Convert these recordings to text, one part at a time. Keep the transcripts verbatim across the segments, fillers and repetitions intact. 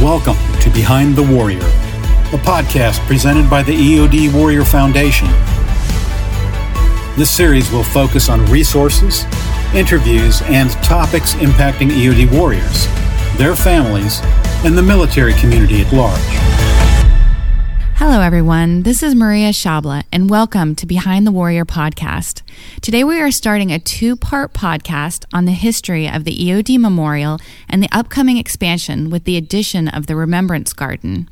Welcome to Behind the Warrior, a podcast presented by the E O D Warrior Foundation. This series will focus on resources, interviews, and topics impacting E O D warriors, their families, and the military community at large. Hello, everyone. This is Maria Shabla, and welcome to Behind the Warrior podcast. Today, we are starting a two-part podcast on the history of the E O D Memorial and the upcoming expansion with the addition of the Remembrance Garden.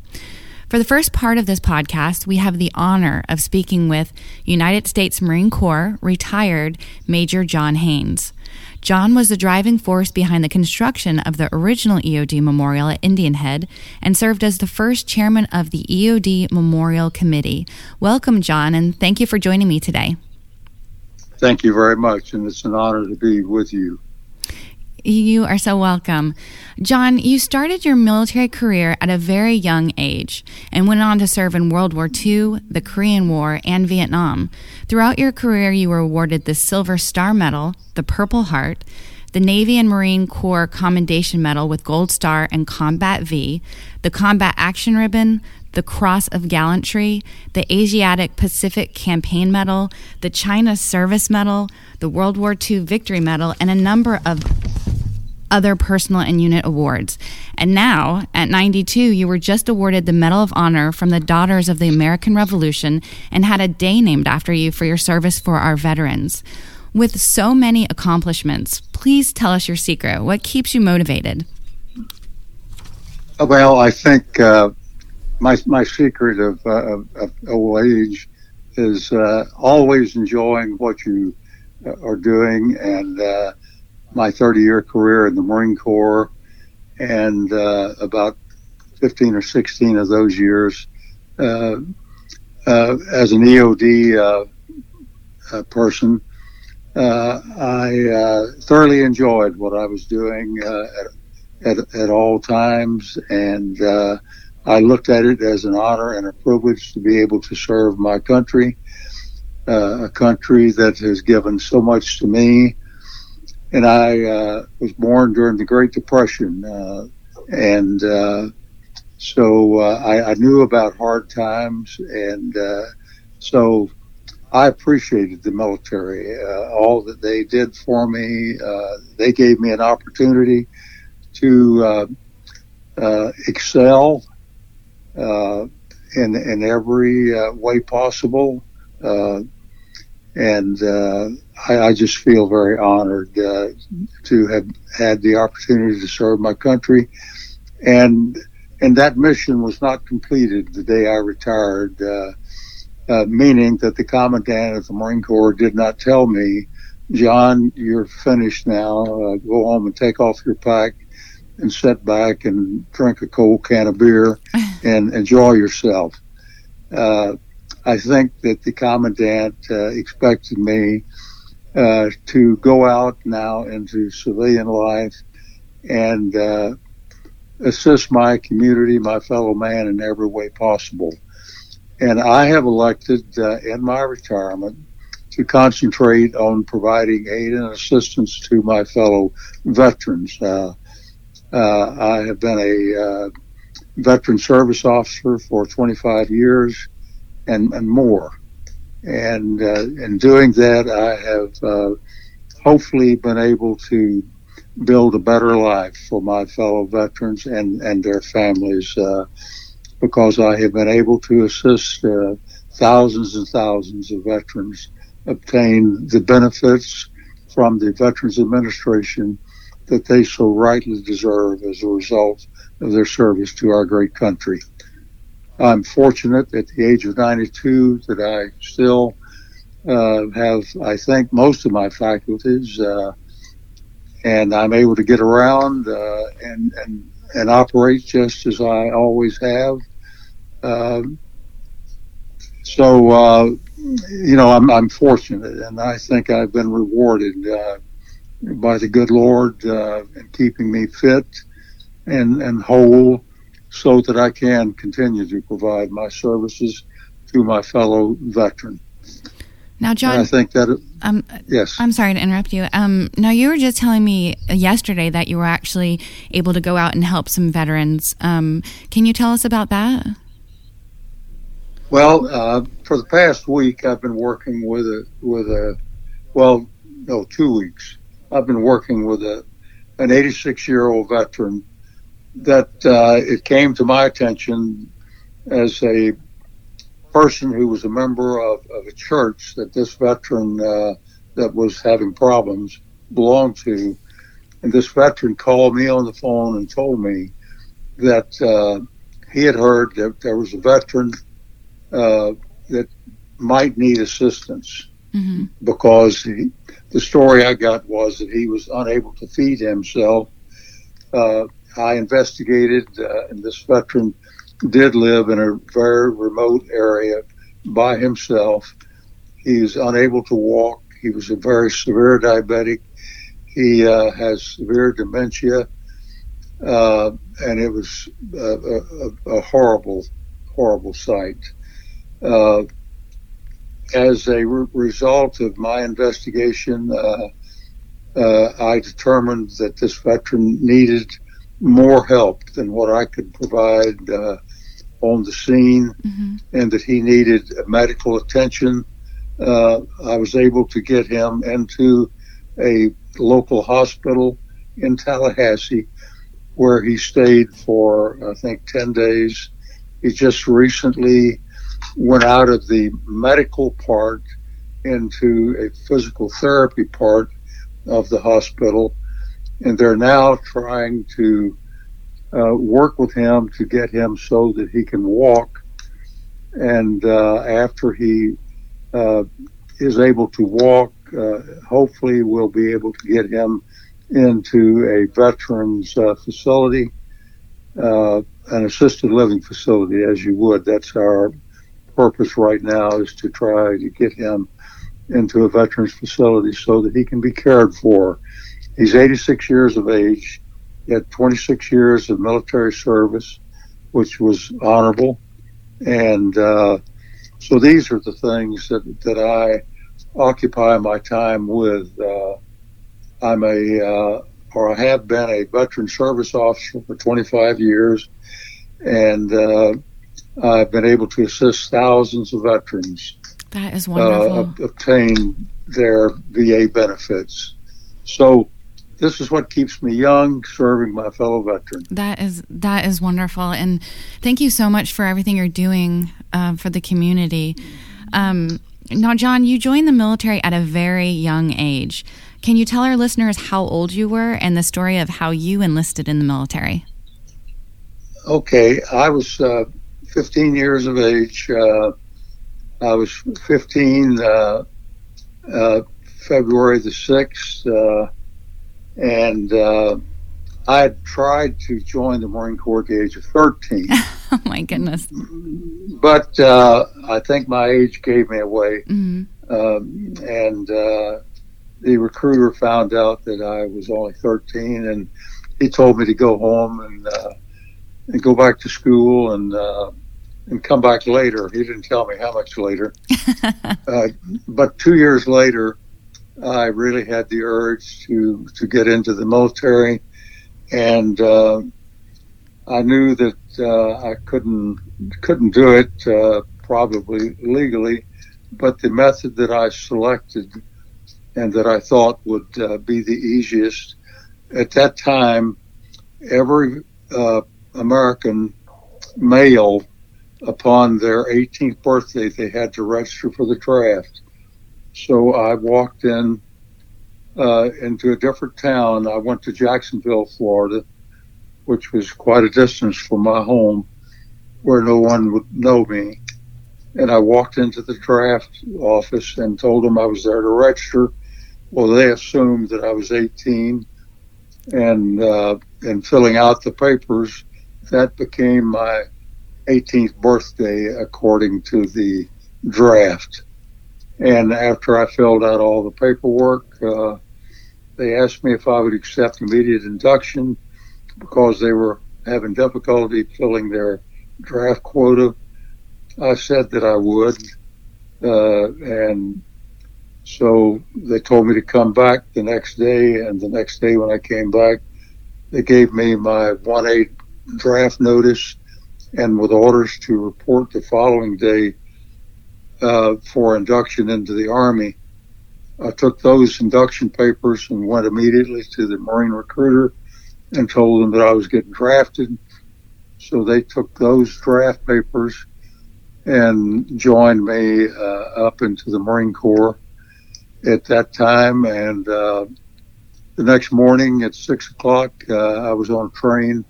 For the first part of this podcast, we have the honor of speaking with United States Marine Corps retired Major John Haynes. John was the driving force behind the construction of the original E O D Memorial at Indian Head and served as the first chairman of the E O D Memorial Committee. Welcome, John, and thank you for joining me today. Thank you very much, and it's an honor to be with you. You are so welcome. John, you started your military career at a very young age and went on to serve in World War Two, the Korean War, and Vietnam. Throughout your career, you were awarded the Silver Star Medal, the Purple Heart, the Navy and Marine Corps Commendation Medal with Gold Star and Combat V, the Combat Action Ribbon, the Cross of Gallantry, the Asiatic Pacific Campaign Medal, the China Service Medal, the World War Two Victory Medal, and a number of other personal and unit awards. And now, at ninety-two, you were just awarded the Medal of Honor from the Daughters of the American Revolution and had a day named after you for your service for our veterans. With so many accomplishments, please tell us your secret. What keeps you motivated? Well, I think uh, my my secret of, uh, of, of old age is uh, always enjoying what you uh, are doing, and uh, my thirty-year career in the Marine Corps, and uh, about fifteen or sixteen of those years uh, uh, as an E O D uh, uh, person. Uh, I uh, thoroughly enjoyed what I was doing uh, at, at at all times, and uh, I looked at it as an honor and a privilege to be able to serve my country, uh, a country that has given so much to me. And I uh, was born during the Great Depression, uh, and uh, so uh, I, I knew about hard times, and uh, so I appreciated the military, uh, all that they did for me. Uh, they gave me an opportunity to uh, uh, excel uh, in in every uh, way possible, uh, and uh, I, I just feel very honored uh, to have had the opportunity to serve my country. And and that mission was not completed the day I retired. Uh, Uh, meaning that the commandant of the Marine Corps did not tell me, John, you're finished now. Uh, go home and take off your pack and sit back and drink a cold can of beer and enjoy yourself. Uh, I think that the commandant uh, expected me uh, to go out now into civilian life and uh, assist my community, my fellow man, in every way possible. And I have elected uh, in my retirement to concentrate on providing aid and assistance to my fellow veterans. Uh, uh, I have been a uh, veteran service officer for twenty-five years and, and more. And uh, in doing that, I have uh, hopefully been able to build a better life for my fellow veterans and, and their families, uh, because I have been able to assist uh, thousands and thousands of veterans obtain the benefits from the Veterans Administration that they so rightly deserve as a result of their service to our great country. I'm fortunate at the age of ninety-two that I still uh, have, I think, most of my faculties, uh, and I'm able to get around uh, and, and and operate just as I always have. Uh, so, uh, you know, I'm, I'm fortunate, and I think I've been rewarded uh, by the good Lord uh, in keeping me fit and, and whole so that I can continue to provide my services to my fellow veteran. Now, John, I think that it, um, yes. I'm sorry to interrupt you. Um, now, you were just telling me yesterday that you were actually able to go out and help some veterans. Um, can you tell us about that? Well, uh, for the past week, I've been working with a with a well, no, two weeks. I've been working with a an eighty-six-year-old veteran that uh, it came to my attention as a person who was a member of, of a church that this veteran uh, that was having problems belonged to. And this veteran called me on the phone and told me that uh, he had heard that there was a veteran uh, that might need assistance. Mm-hmm. Because he, the story I got was that he was unable to feed himself. Uh, I investigated, uh, and this veteran did live in a very remote area by himself. He is unable to walk. He was a very severe diabetic. He uh, has severe dementia, uh, and it was a, a, a horrible, horrible sight. Uh, as a re- result of my investigation, uh, uh, I determined that this veteran needed more help than what I could provide uh, on the scene, mm-hmm. and that he needed medical attention. Uh, I was able to get him into a local hospital in Tallahassee, where he stayed for, I think, ten days. He just recently went out of the medical part into a physical therapy part of the hospital. And they're now trying to uh, work with him to get him so that he can walk. And uh, after he uh, is able to walk, uh, hopefully we'll be able to get him into a veterans uh, facility, uh, an assisted living facility, as you would. That's our purpose right now, is to try to get him into a veterans facility so that he can be cared for. He's eighty-six years of age. He had twenty-six years of military service, which was honorable. And uh, so these are the things that, that I occupy my time with. Uh, I'm a, uh, or I have been a veteran service officer for twenty-five years, and uh, I've been able to assist thousands of veterans. That is wonderful. Uh, obtain their V A benefits. So this is what keeps me young, serving my fellow veterans. That is that is wonderful, and thank you so much for everything you're doing uh, for the community. Um, now, John, you joined the military at a very young age. Can you tell our listeners how old you were and the story of how you enlisted in the military? Okay, I was uh, fifteen years of age. Uh, I was fifteen, uh, uh, February the sixth, uh, and uh, I had tried to join the Marine Corps at the age of thirteen. Oh, my goodness. But uh, I think my age gave me away, mm-hmm. um, and uh, the recruiter found out that I was only thirteen, and he told me to go home and uh, and go back to school and uh, and come back later. He didn't tell me how much later. uh, but two years later, I really had the urge to, to get into the military, and uh, I knew that uh, I couldn't couldn't do it uh, probably legally, but the method that I selected and that I thought would uh, be the easiest at that time, every uh, American male upon their eighteenth birthday they had to register for the draft. So I walked in uh, into a different town. I went to Jacksonville, Florida, which was quite a distance from my home, where no one would know me. And I walked into the draft office and told them I was there to register. Well, they assumed that I was eighteen, and uh, and filling out the papers, that became my eighteenth birthday according to the draft. And after I filled out all the paperwork, uh, they asked me if I would accept immediate induction because they were having difficulty filling their draft quota. I said that I would, uh, and So they told me to come back the next day, and the next day when I came back, they gave me my one A draft notice and with orders to report the following day uh, for induction into the Army. I took those induction papers and went immediately to the Marine recruiter and told them that I was getting drafted. So they took those draft papers and joined me uh, up into the Marine Corps at that time. And uh, the next morning at six o'clock, uh, I was on a train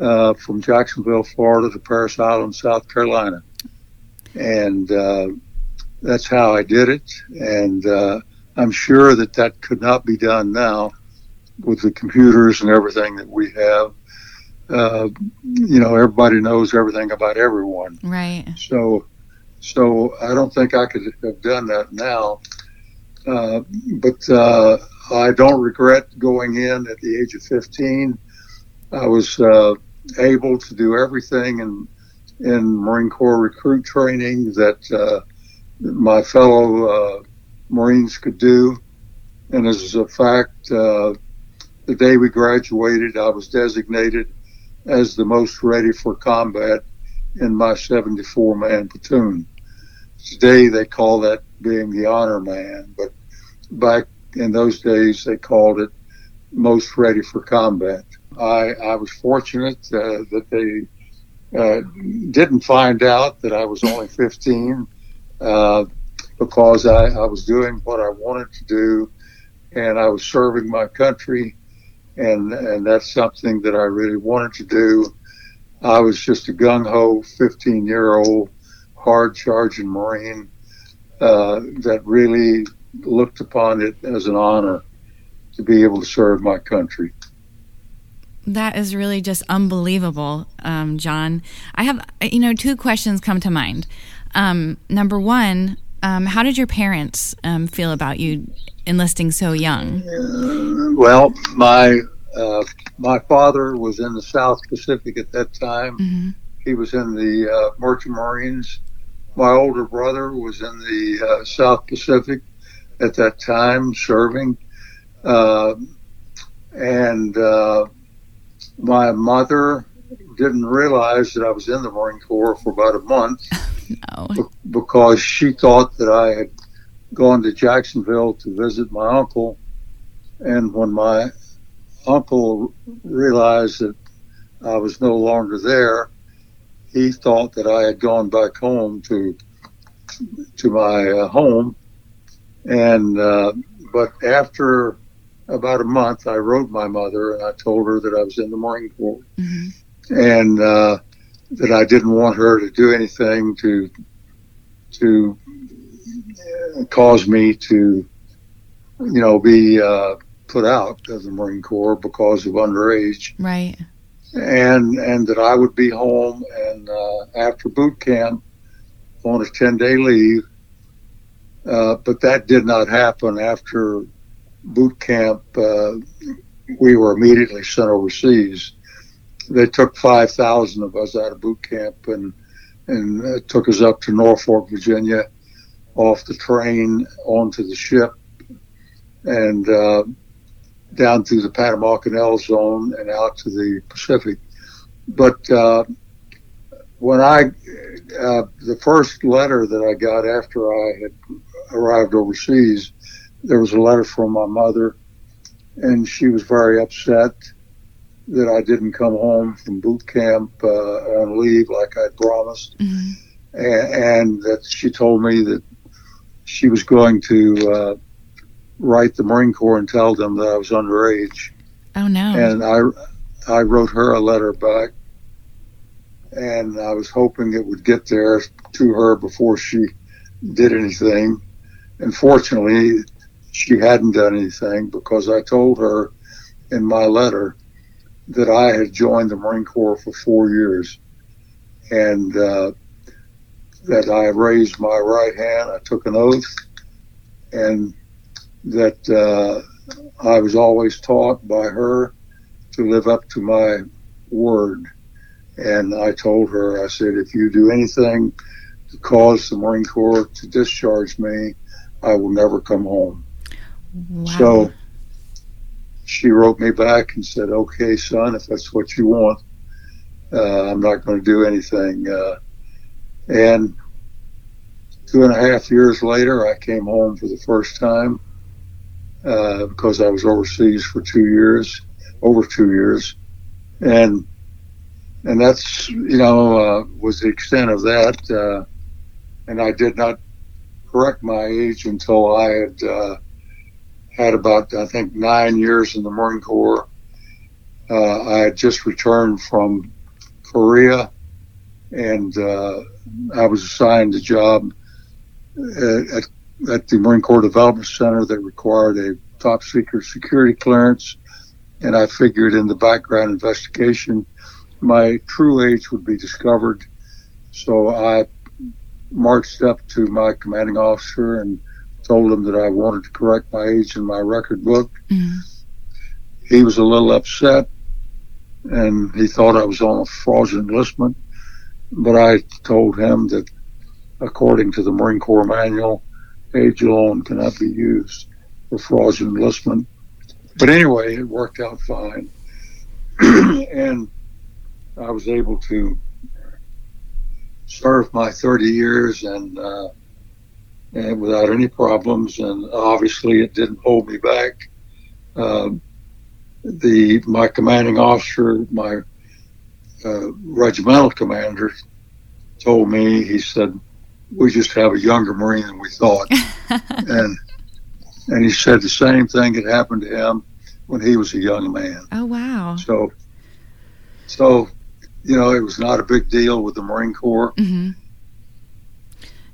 uh, from Jacksonville, Florida to Parris Island, South Carolina. And uh, that's how I did it. And uh, I'm sure that that could not be done now with the computers and everything that we have. Uh, you know, everybody knows everything about everyone. Right. So, so I don't think I could have done that now. Uh, but uh, I don't regret going in at the age of fifteen. I was uh, able to do everything in, in Marine Corps recruit training that uh, my fellow uh, Marines could do. And as a fact, uh, the day we graduated, I was designated as the most ready for combat in my seventy-four man platoon. Today they call that being the honor man, but back in those days they called it most ready for combat. I, I was fortunate uh, that they uh, didn't find out that I was only fifteen uh, because I, I was doing what I wanted to do, and I was serving my country. And and that's something that I really wanted to do. I was just a gung-ho fifteen-year-old hard-charging Marine uh, that really looked upon it as an honor to be able to serve my country. That is really just unbelievable, um, John. I have, you know, two questions come to mind. Um, number one, um, how did your parents um, feel about you enlisting so young? Uh, well, my uh, my father was in the South Pacific at that time. Mm-hmm. He was in the uh, Merchant Marines. My older brother was in the uh, South Pacific at that time, serving. Uh, and uh, my mother didn't realize that I was in the Marine Corps for about a month. No. be- because she thought that I had gone to Jacksonville to visit my uncle, and when my uncle realized that I was no longer there, he thought that I had gone back home to to my uh, home. And uh, but after about a month, I wrote my mother and I told her that I was in the Marine Corps, mm-hmm. and uh, that I didn't want her to do anything to to. caused me to, you know, be uh, put out of the Marine Corps because of underage. Right. And and that I would be home and uh, after boot camp on a ten-day leave. Uh, but that did not happen. After boot camp, uh, we were immediately sent overseas. They took five thousand of us out of boot camp and, and uh, took us up to Norfolk, Virginia, off the train onto the ship and uh, down through the Panama Canal Zone and out to the Pacific. But uh, when I, uh, the first letter that I got after I had arrived overseas, there was a letter from my mother, and she was very upset that I didn't come home from boot camp uh, on leave like I promised. Mm-hmm. And, and that she told me that she was going to uh, write the Marine Corps and tell them that I was underage. Oh, no. And I, I wrote her a letter back, and I was hoping it would get there to her before she did anything. And fortunately, she hadn't done anything, because I told her in my letter that I had joined the Marine Corps for four years. And uh, that I raised my right hand, I took an oath, and that uh, I was always taught by her to live up to my word. And I told her, I said, if you do anything to cause the Marine Corps to discharge me, I will never come home. Wow. So she wrote me back and said, okay, son, if that's what you want, uh, I'm not going to do anything. Uh, and two and a half years later, I came home for the first time uh, because I was overseas for two years, over two years. And and that's, you know, uh, was the extent of that. Uh, and I did not correct my age until I had uh, had about, I think, nine years in the Marine Corps. Uh, I had just returned from Korea, and uh, I was assigned a job at, at the Marine Corps Development Center that required a top secret security clearance. And I figured in the background investigation, my true age would be discovered. So I marched up to my commanding officer and told him that I wanted to correct my age in my record book. Mm-hmm. He was a little upset, and he thought I was on a fraudulent enlistment. But I told him that according to the Marine Corps manual, age alone cannot be used for fraudulent enlistment. But anyway, it worked out fine. And I was able to serve my thirty years and uh, and without any problems, and obviously it didn't hold me back. Uh, the my commanding officer, my uh, regimental commander, told me, he said, we just have a younger Marine than we thought. and and he said the same thing had happened to him when he was a young man. Oh, wow. So, so you know, it was not a big deal with the Marine Corps. Mm-hmm.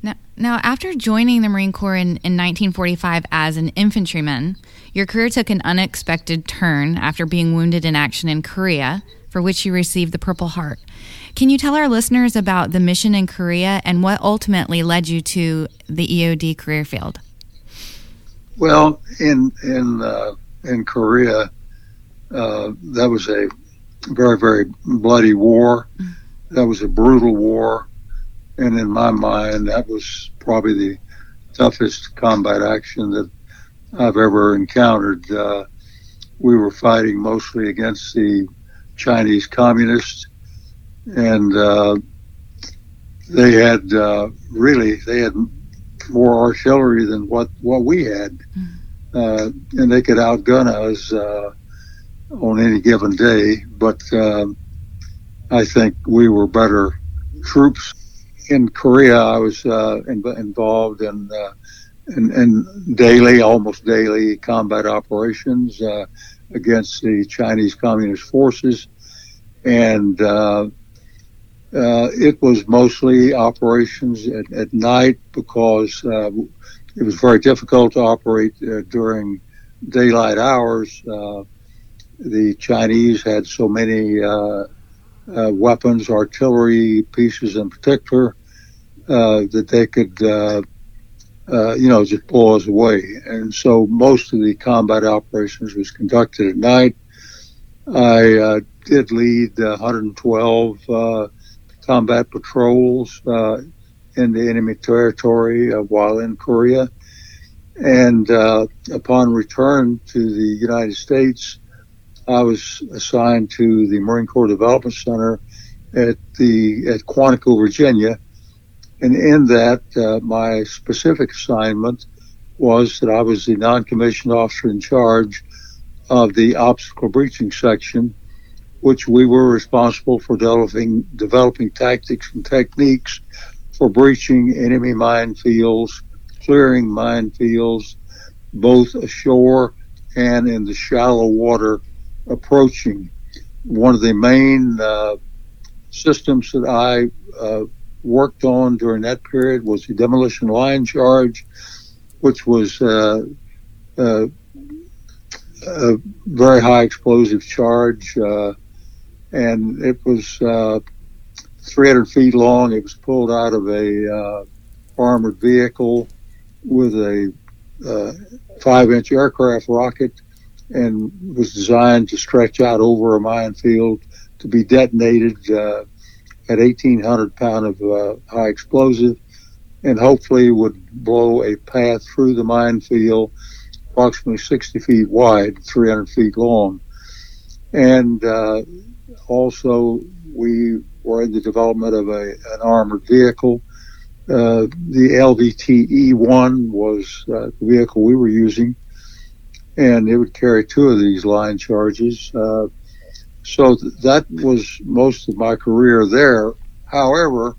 Now, now, after joining the Marine Corps in, in nineteen forty-five as an infantryman, your career took an unexpected turn after being wounded in action in Korea, for which you received the Purple Heart. Can you tell our listeners about the mission in Korea and what ultimately led you to the E O D career field? Well, in in uh, in Korea, uh, that was a very, very bloody war. Mm-hmm. That was a brutal war. And in my mind, that was probably the toughest combat action that I've ever encountered. Uh, we were fighting mostly against the Chinese communists, and uh, they had uh, really, they had more artillery than what, what we had. Mm-hmm. Uh, and they could outgun us uh, on any given day. But um, I think we were better troops. In Korea, I was uh, in, involved in, uh, in in daily, almost daily combat operations uh, against the Chinese Communist forces, and uh, uh, it was mostly operations at, at night because uh, it was very difficult to operate uh, during daylight hours. Uh, the Chinese had so many uh, uh, weapons, artillery pieces in particular, Uh, that they could, uh, uh, you know, just blow us away. And so most of the combat operations was conducted at night. I uh, did lead uh, one hundred twelve uh, combat patrols uh, in the enemy territory uh, while in Korea. And uh, upon return to the United States, I was assigned to the Marine Corps Development Center at the at Quantico, Virginia. And in that, uh, my specific assignment was that I was the non-commissioned officer in charge of the obstacle breaching section, which we were responsible for developing, developing tactics and techniques for breaching enemy minefields, clearing minefields, both ashore and in the shallow water approaching. One of the main uh, systems that I uh, worked on during that period was the demolition line charge, which was uh, uh, a very high explosive charge, uh, and it was uh, three hundred feet long. It was pulled out of a uh, armored vehicle with a uh, five-inch aircraft rocket, and was designed to stretch out over a minefield to be detonated uh, at eighteen hundred pound of uh, high explosive and hopefully would blow a path through the minefield approximately sixty feet wide, three hundred feet long. And uh, also we were in the development of a, an armored vehicle. Uh, the L V T E one was uh, the vehicle we were using, and it would carry two of these line charges. Uh, so th- that was most of my career there. However,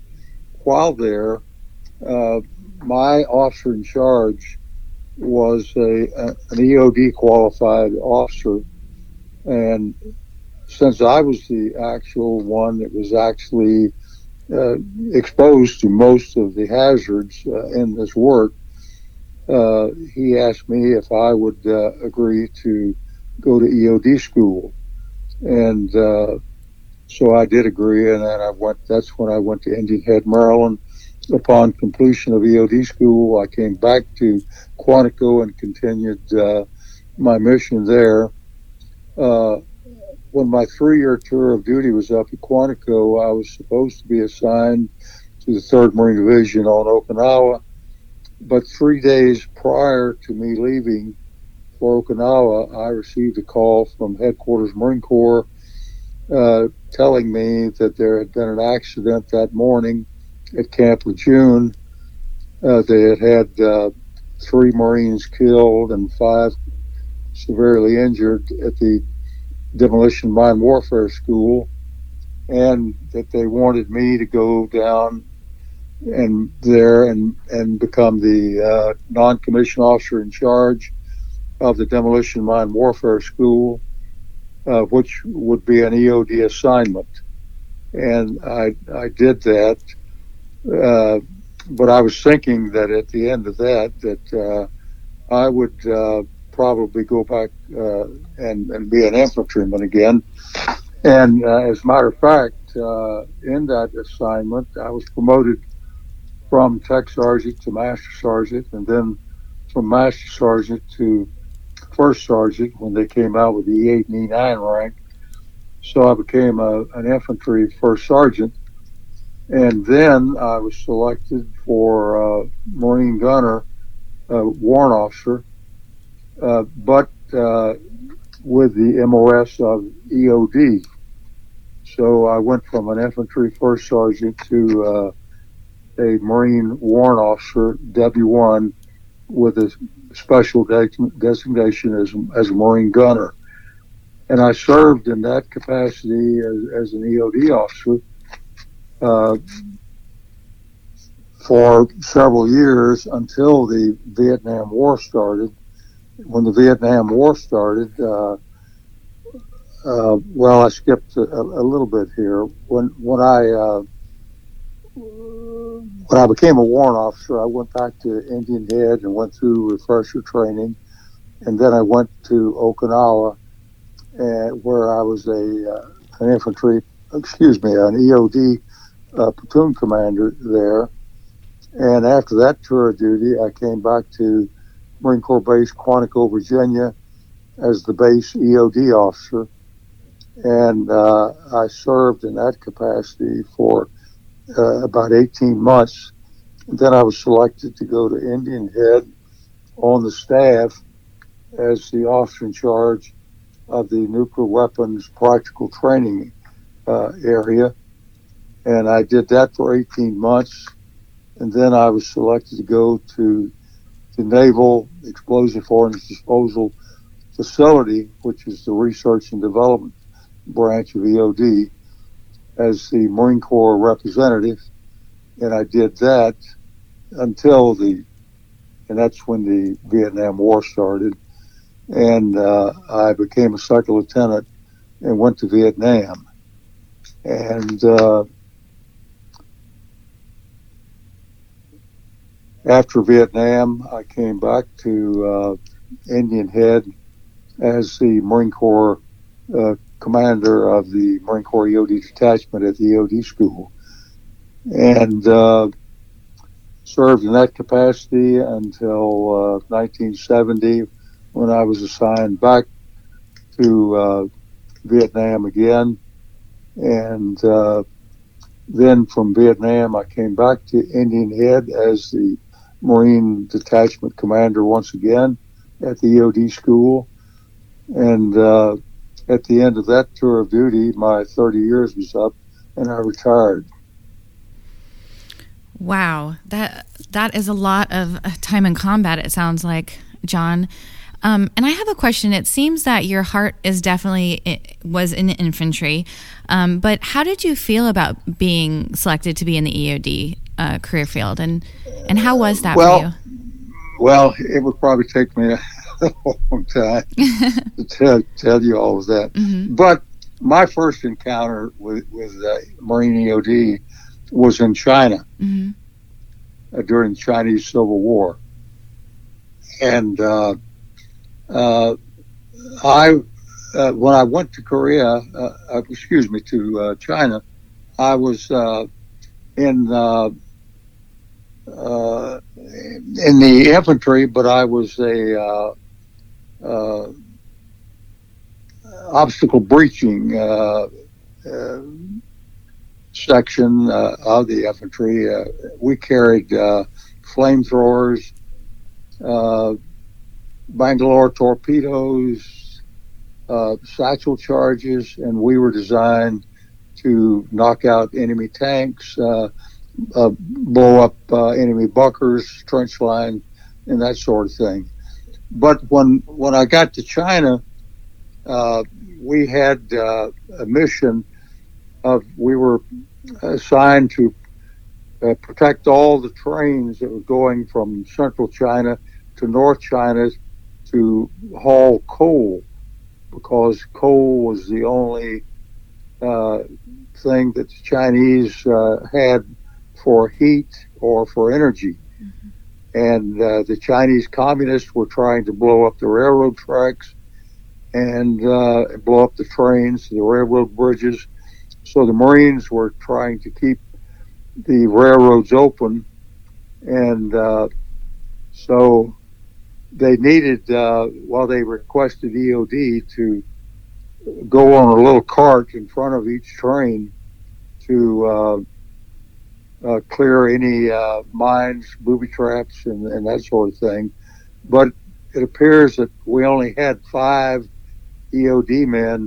while there, uh, my officer in charge was a, a an E O D qualified officer, and since I was the actual one that was actually uh, exposed to most of the hazards uh, in this work, uh, he asked me if I would uh, agree to go to E O D school, and uh, so I did agree, and then I went. That's when I went to Indian Head, Maryland. Upon completion of E O D school, I came back to Quantico and continued uh, my mission there. Uh, when my three-year tour of duty was up at Quantico, I was supposed to be assigned to the third Marine Division on Okinawa, but three days prior to me leaving for Okinawa, I received a call from Headquarters Marine Corps uh, telling me that there had been an accident that morning at Camp Lejeune. Uh, they had had uh, three Marines killed and five severely injured at the Demolition Mine Warfare School, and that they wanted me to go down and there and, and become the uh, non-commissioned officer in charge of the Demolition Mine Warfare School, uh, which would be an E O D assignment. And I, I did that. Uh, but I was thinking that at the end of that, that uh, I would uh, probably go back uh, and, and be an infantryman again. And uh, as a matter of fact, uh, in that assignment, I was promoted from tech sergeant to master sergeant, and then from master sergeant to first sergeant when they came out with the E eight and E nine rank. So I became a, an infantry first sergeant. And then I was selected for uh, Marine Gunner, uh, warrant officer, uh, but uh, with the M O S of E O D. So I went from an infantry first sergeant to uh, a Marine warrant officer, W one, with a special de- designation as, as a Marine Gunner. And I served in that capacity as, as an E O D officer Uh, for several years until the Vietnam War started. When the Vietnam War started, uh, uh, well, I skipped a, a little bit here. When when I uh, when I became a warrant officer, I went back to Indian Head and went through refresher training, and then I went to Okinawa, and where I was a uh, an infantry, excuse me, an E O D. Uh, platoon commander there. And after that tour of duty, I came back to Marine Corps Base Quantico, Virginia as the base E O D officer, and uh, I served in that capacity for uh, about eighteen months. Then I was selected to go to Indian Head on the staff as the officer in charge of the nuclear weapons practical training uh, area. And I did that for eighteen months, and then I was selected to go to the Naval Explosive Ordnance Disposal Facility, which is the research and development branch of E O D, as the Marine Corps representative. And I did that until the, and that's when the Vietnam War started. And uh, I became a second lieutenant and went to Vietnam. And uh, After Vietnam, I came back to uh, Indian Head as the Marine Corps uh, commander of the Marine Corps E O D detachment at the E O D school, and uh, served in that capacity until uh, nineteen seventy, when I was assigned back to uh, Vietnam again, and uh, then from Vietnam, I came back to Indian Head as the Marine Detachment Commander once again at the E O D school. And uh, at the end of that tour of duty, my thirty years was up, and I retired. Wow, that that is a lot of time in combat, it sounds like, John. Um, and I have a question. It seems that your heart is definitely it was in infantry, um, but how did you feel about being selected to be in the E O D uh, career field, and and how was that well, for you? Well, it would probably take me a long time to tell, tell you all of that. Mm-hmm. But my first encounter with with uh, Marine E O D was in China mm-hmm. uh, during the Chinese Civil War, and. Uh, Uh, I, uh, when I went to Korea, uh, excuse me, to uh, China, I was uh, in uh, uh, in the infantry, but I was a uh, uh, obstacle breaching uh, uh, section uh, of the infantry. Uh, we carried uh, flamethrowers. Uh, Bangalore torpedoes, uh, satchel charges, and we were designed to knock out enemy tanks, uh, uh, blow up uh, enemy bunkers, trench lines, and that sort of thing. But when when I got to China, uh, we had uh, a mission of we were assigned to uh, protect all the trains that were going from central China to north China to haul coal, because coal was the only uh, thing that the Chinese uh, had for heat or for energy. Mm-hmm. And uh, the Chinese communists were trying to blow up the railroad tracks and uh, blow up the trains, the railroad bridges. So the Marines were trying to keep the railroads open. And uh, so... they needed, uh, while well, they requested E O D to go on a little cart in front of each train to uh, uh, clear any uh, mines, booby traps, and, and that sort of thing. But it appears that we only had five E O D men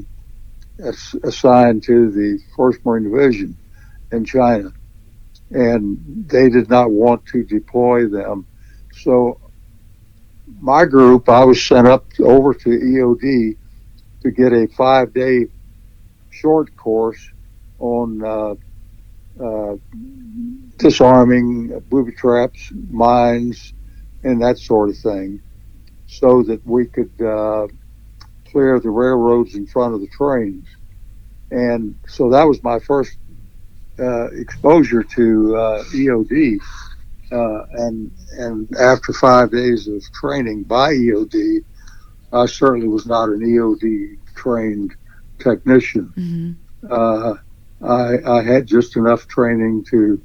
as, assigned to the first Marine Division in China, and they did not want to deploy them. So my group, I was sent up over to E O D to get a five-day short course on uh, uh, disarming booby traps, mines, and that sort of thing, so that we could uh, clear the railroads in front of the trains. And so that was my first uh, exposure to uh, E O D. Uh, and and after five days of training by E O D, I certainly was not an E O D trained technician. Mm-hmm. Uh, I, I had just enough training to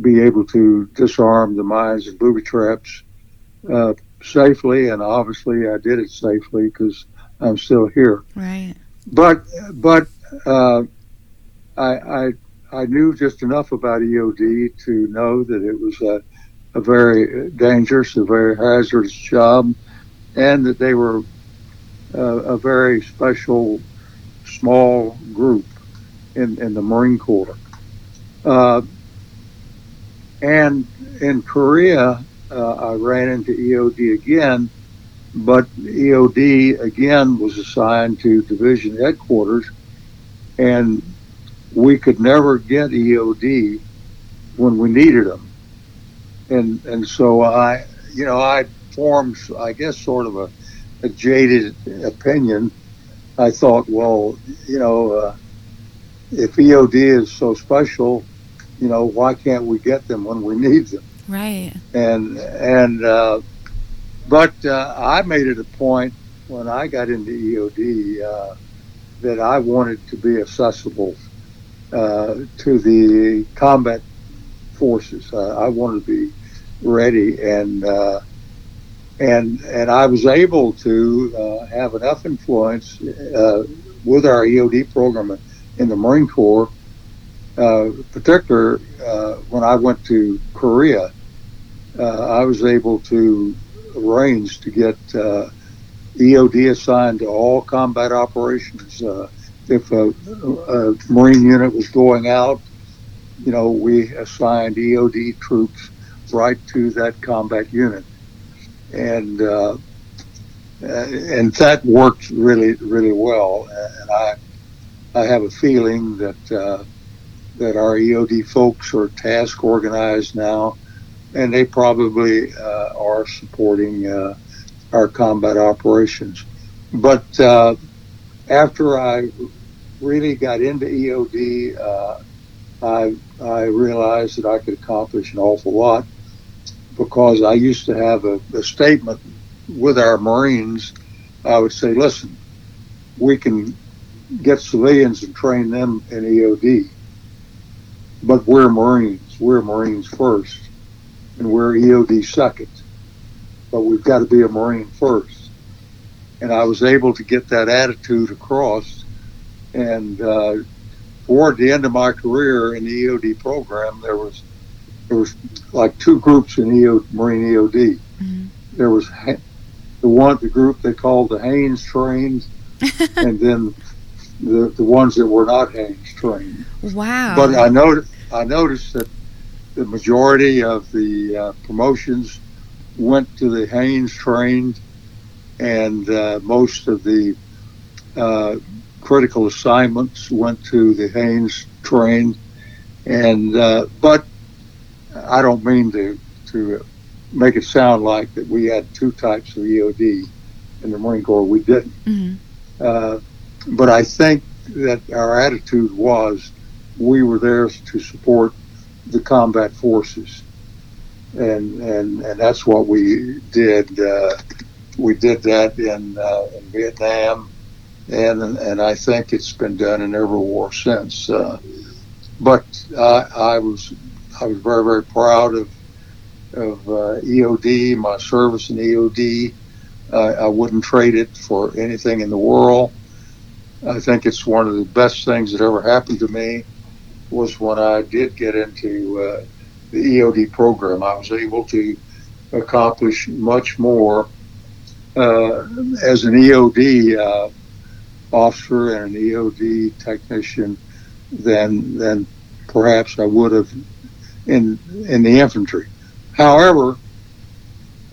be able to disarm the mines and booby traps uh, safely, and obviously I did it safely because I'm still here. Right. But but uh, I I. I knew just enough about E O D to know that it was a, a very dangerous, a very hazardous job, and that they were a, a very special, small group in, in the Marine Corps. Uh, and in Korea, uh, I ran into E O D again, but E O D again was assigned to division headquarters, and we could never get E O D when we needed them. And and so I, you know, I formed, I guess, sort of a, a jaded opinion. I thought, well, you know, uh, if E O D is so special, you know, why can't we get them when we need them? Right. And, and uh, but uh, I made it a point when I got into E O D uh, that I wanted to be accessible Uh, to the combat forces. Uh, I wanted to be ready, and uh, and and I was able to uh, have enough influence uh, with our E O D program in the Marine Corps uh, particular uh, when I went to Korea, uh, I was able to arrange to get uh, E O D assigned to all combat operations. Uh, if a, a Marine unit was going out, you know, we assigned E O D troops right to that combat unit, and uh, and that worked really, really well. And I, I have a feeling that uh, that our E O D folks are task organized now, and they probably uh, are supporting uh, our combat operations. But uh, after I really got into E O D, uh, I I realized that I could accomplish an awful lot, because I used to have a, a statement with our Marines. I would say, listen, we can get civilians and train them in E O D, but we're Marines. We're Marines first, and we're E O D second, but we've got to be a Marine first. And I was able to get that attitude across, and uh, toward the end of my career in the E O D program, there was there was like two groups in E O D, Marine E O D. Mm-hmm. There was the one the group they called the Haynes trained, and then the the ones that were not Haynes trained. Wow! But I noticed I noticed that the majority of the uh, promotions went to the Haynes trained, and uh, most of the uh, critical assignments went to the Haynes trained, and uh, but I don't mean to to make it sound like that we had two types of E O D in the Marine Corps. We didn't. Mm-hmm. Uh, but I think that our attitude was we were there to support the combat forces, and and, and that's what we did. Uh, we did that in uh, in Vietnam. And and I think it's been done in every war since. Uh, but I, I was I was very very proud of of uh, E O D, my service in E O D. Uh, I wouldn't trade it for anything in the world. I think it's one of the best things that ever happened to me. Was when I did get into uh, the E O D program, I was able to accomplish much more uh, as an E O D. Uh, officer and an E O D technician than than perhaps I would have in in the infantry. However,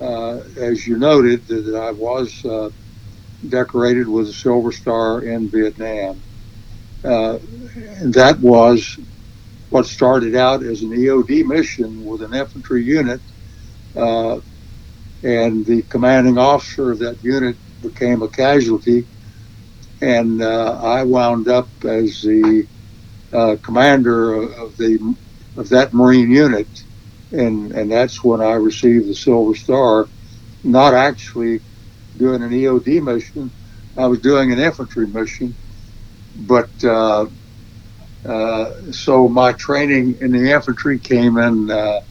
uh, as you noted, that I was uh, decorated with a Silver Star in Vietnam. Uh, and that was what started out as an E O D mission with an infantry unit, uh, and the commanding officer of that unit became a casualty. And uh, I wound up as the uh, commander of the of that Marine unit, and and that's when I received the Silver Star. Not actually doing an E O D mission, I was doing an infantry mission. But uh, uh, so my training in the infantry came in uh,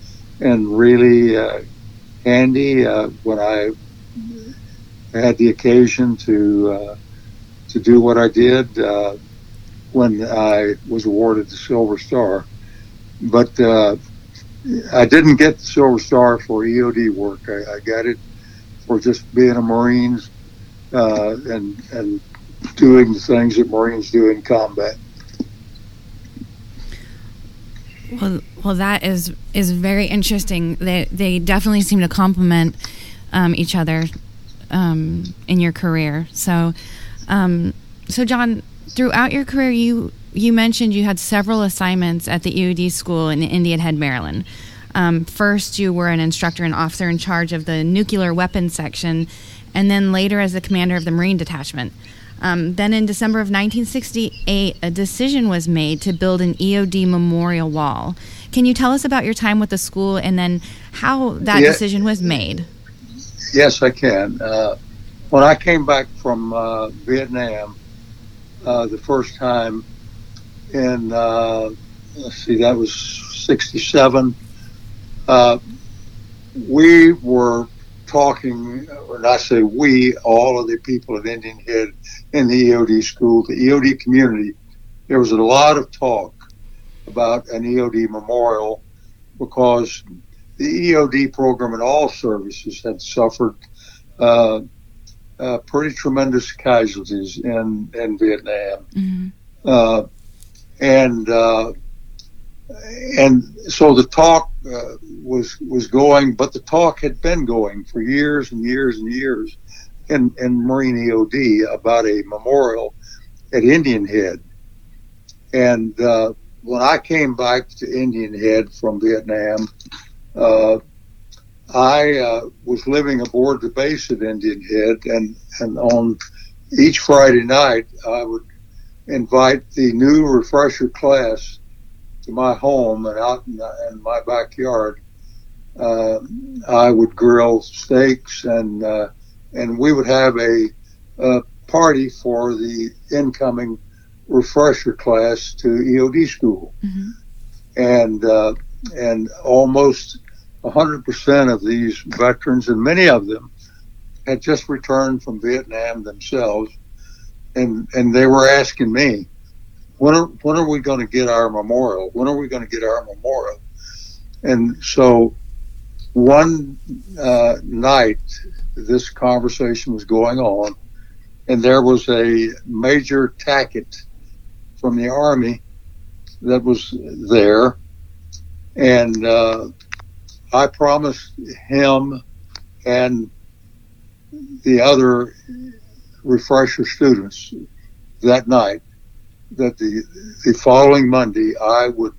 and really uh, handy uh, when I had the occasion to. Uh, to do what I did uh, when I was awarded the Silver Star. But uh, I didn't get the Silver Star for E O D work. I, I got it for just being a Marine uh, and, and doing the things that Marines do in combat. Well, well, that is, is very interesting. They, they definitely seem to complement um, each other um, in your career. So... Um, so, John, throughout your career, you, you mentioned you had several assignments at the E O D school in Indian Head, Maryland. Um, first, you were an instructor and officer in charge of the nuclear weapons section, and then later as the commander of the Marine Detachment. Um, then in December of nineteen sixty-eight, a decision was made to build an E O D memorial wall. Can you tell us about your time with the school and then how that yeah. decision was made? Yes, I can. Uh When I came back from uh, Vietnam uh, the first time in, uh, let's see, that was sixty-seven, uh, we were talking, and I say we, all of the people at Indian Head in the E O D school, the E O D community, there was a lot of talk about an E O D memorial, because the E O D program in all services had suffered uh, uh, pretty tremendous casualties in, in Vietnam. Mm-hmm. Uh, and uh, and so the talk uh, was was going, but the talk had been going for years and years and years in, in Marine E O D about a memorial at Indian Head. And uh, when I came back to Indian Head from Vietnam, uh, I uh, was living aboard the base at Indian Head, and, and on each Friday night, I would invite the new refresher class to my home, and out in, the, in my backyard, uh, I would grill steaks, and uh, and we would have a, a party for the incoming refresher class to E O D school. Mm-hmm. And uh, and almost one hundred percent of these veterans, and many of them had just returned from Vietnam themselves, and and they were asking me, when are, when are we going to get our memorial? When are we going to get our memorial? And so one uh, night, this conversation was going on, and there was a Major Tackett from the Army that was there, and uh, I promised him and the other refresher students that night that the the following Monday I would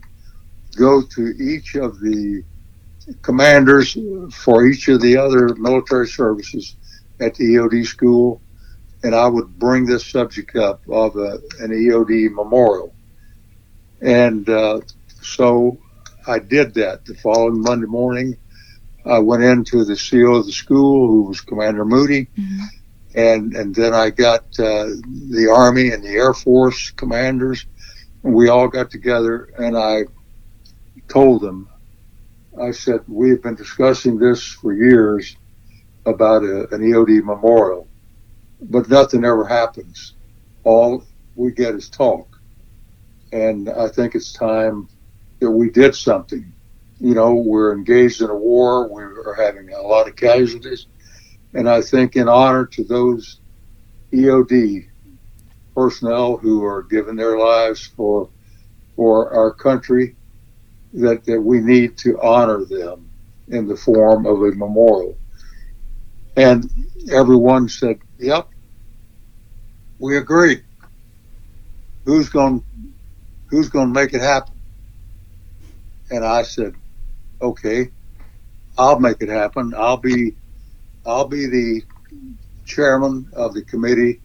go to each of the commanders for each of the other military services at the E O D school, and I would bring this subject up of a, an E O D memorial. And uh, so I did that. The following Monday morning, I went into the C O of the school, who was Commander Moody, mm-hmm. and and then I got uh, the Army and the Air Force commanders, and we all got together, and I told them, I said, we've been discussing this for years about a, an E O D memorial, but nothing ever happens. All we get is talk. And I think it's time that we did something. You know, we're engaged in a war. We are having a lot of casualties. And I think in honor to those E O D personnel who are giving their lives for for our country, that, that we need to honor them in the form of a memorial. And everyone said, yep, we agree. Who's going who's going to make it happen? And I said, okay, I'll make it happen. I'll be I'll be the chairman of the committee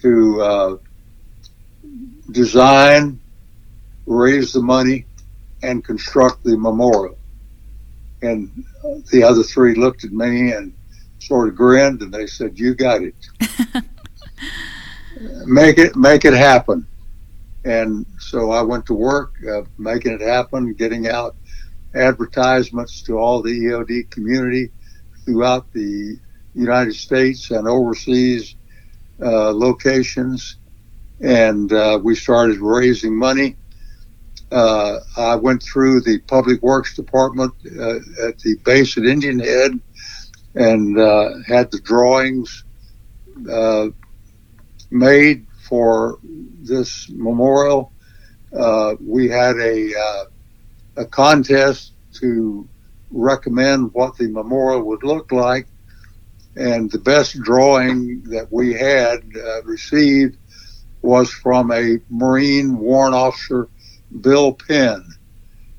to uh, design, raise the money, and construct the memorial. And the other three looked at me and sort of grinned, and they said, you got it. Make it, make it happen. And so I went to work, uh, making it happen, getting out advertisements to all the E O D community throughout the United States and overseas uh, locations. And uh, we started raising money. Uh, I went through the Public Works Department uh, at the base at Indian Head, and uh, had the drawings uh, made for this memorial. Uh, we had a uh, a contest to recommend what the memorial would look like, and the best drawing that we had uh, received was from a Marine warrant officer, Bill Penn.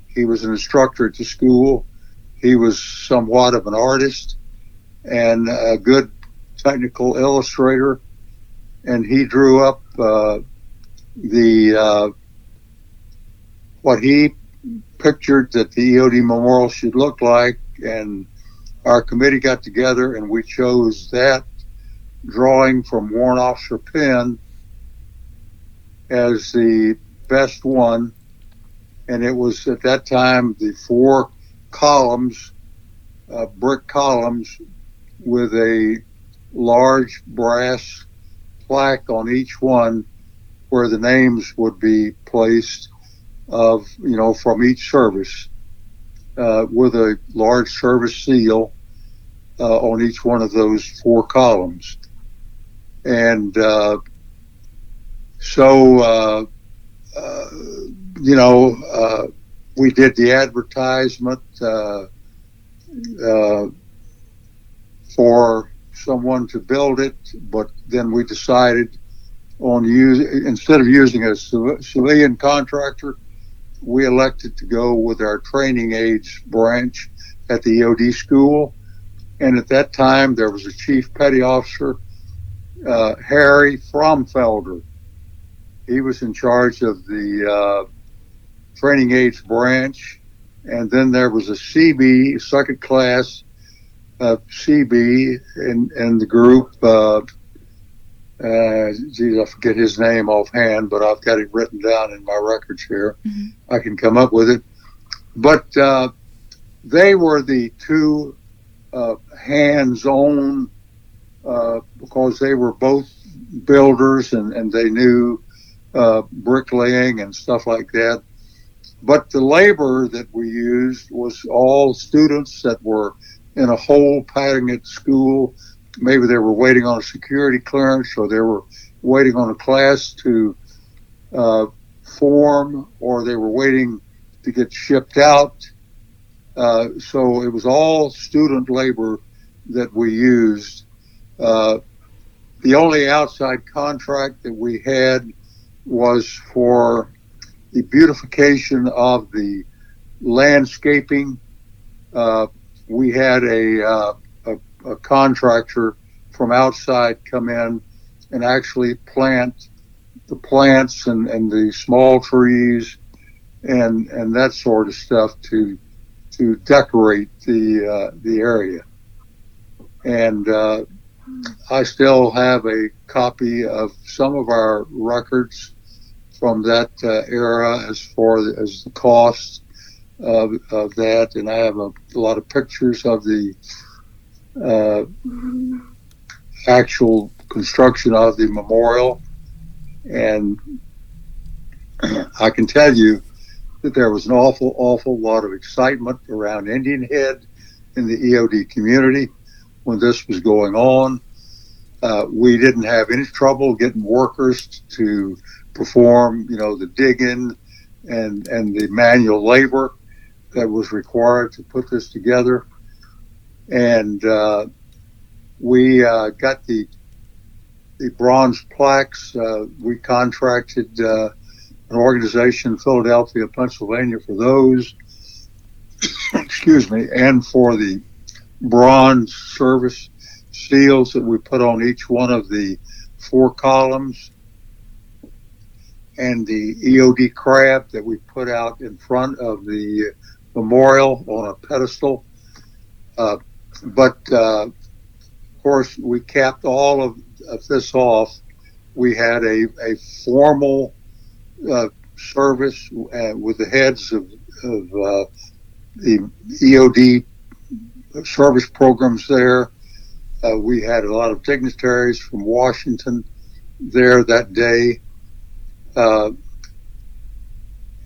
He was an instructor at the school. He was somewhat of an artist and a good technical illustrator, and he drew up uh, the uh, what he pictured that the E O D memorial should look like, and our committee got together and we chose that drawing from Warrant Officer Penn as the best one, and it was at that time the four columns, uh, brick columns, with a large brass plaque on each one where the names would be placed of, you know, from each service, uh, with a large service seal uh, on each one of those four columns. And uh, so, uh, uh, you know, uh, we did the advertisement uh, uh, for someone to build it, but then we decided on using, instead of using a civilian contractor, we elected to go with our training aids branch at the E O D school. And at that time, there was a chief petty officer, uh, Harry Fromfelder. He was in charge of the uh, training aids branch. And then there was a C B, second class uh, C B in, in the group. Uh, Uh, geez, I forget his name offhand, but I've got it written down in my records here. Mm-hmm. I can come up with it. But uh, they were the two uh, hands-on uh, because they were both builders and, and they knew uh, bricklaying and stuff like that. But the labor that we used was all students that were in a hole padding at school. Maybe they were waiting on a security clearance, or they were waiting on a class to uh, form, or they were waiting to get shipped out. Uh, so it was all student labor that we used. Uh, the only outside contract that we had was for the beautification of the landscaping. Uh, we had a... Uh, a contractor from outside come in and actually plant the plants and, and the small trees and and that sort of stuff to to decorate the uh, the area. And uh, I still have a copy of some of our records from that uh, era as far as the cost of, of that. And I have a, a lot of pictures of the Uh, actual construction of the memorial, and I can tell you that there was an awful, awful lot of excitement around Indian Head in the E O D community when this was going on. Uh, we didn't have any trouble getting workers to perform, you know, the digging and, and the manual labor that was required to put this together. And uh, we uh, got the the bronze plaques. Uh, we contracted uh, an organization in Philadelphia, Pennsylvania, for those. Excuse me, and for the bronze service seals that we put on each one of the four columns, and the E O D crab that we put out in front of the memorial on a pedestal. Uh, But, uh, of course, we capped all of, of this off. We had a, a formal uh, service uh, with the heads of, of uh, the E O D service programs there. Uh, we had a lot of dignitaries from Washington there that day. Uh,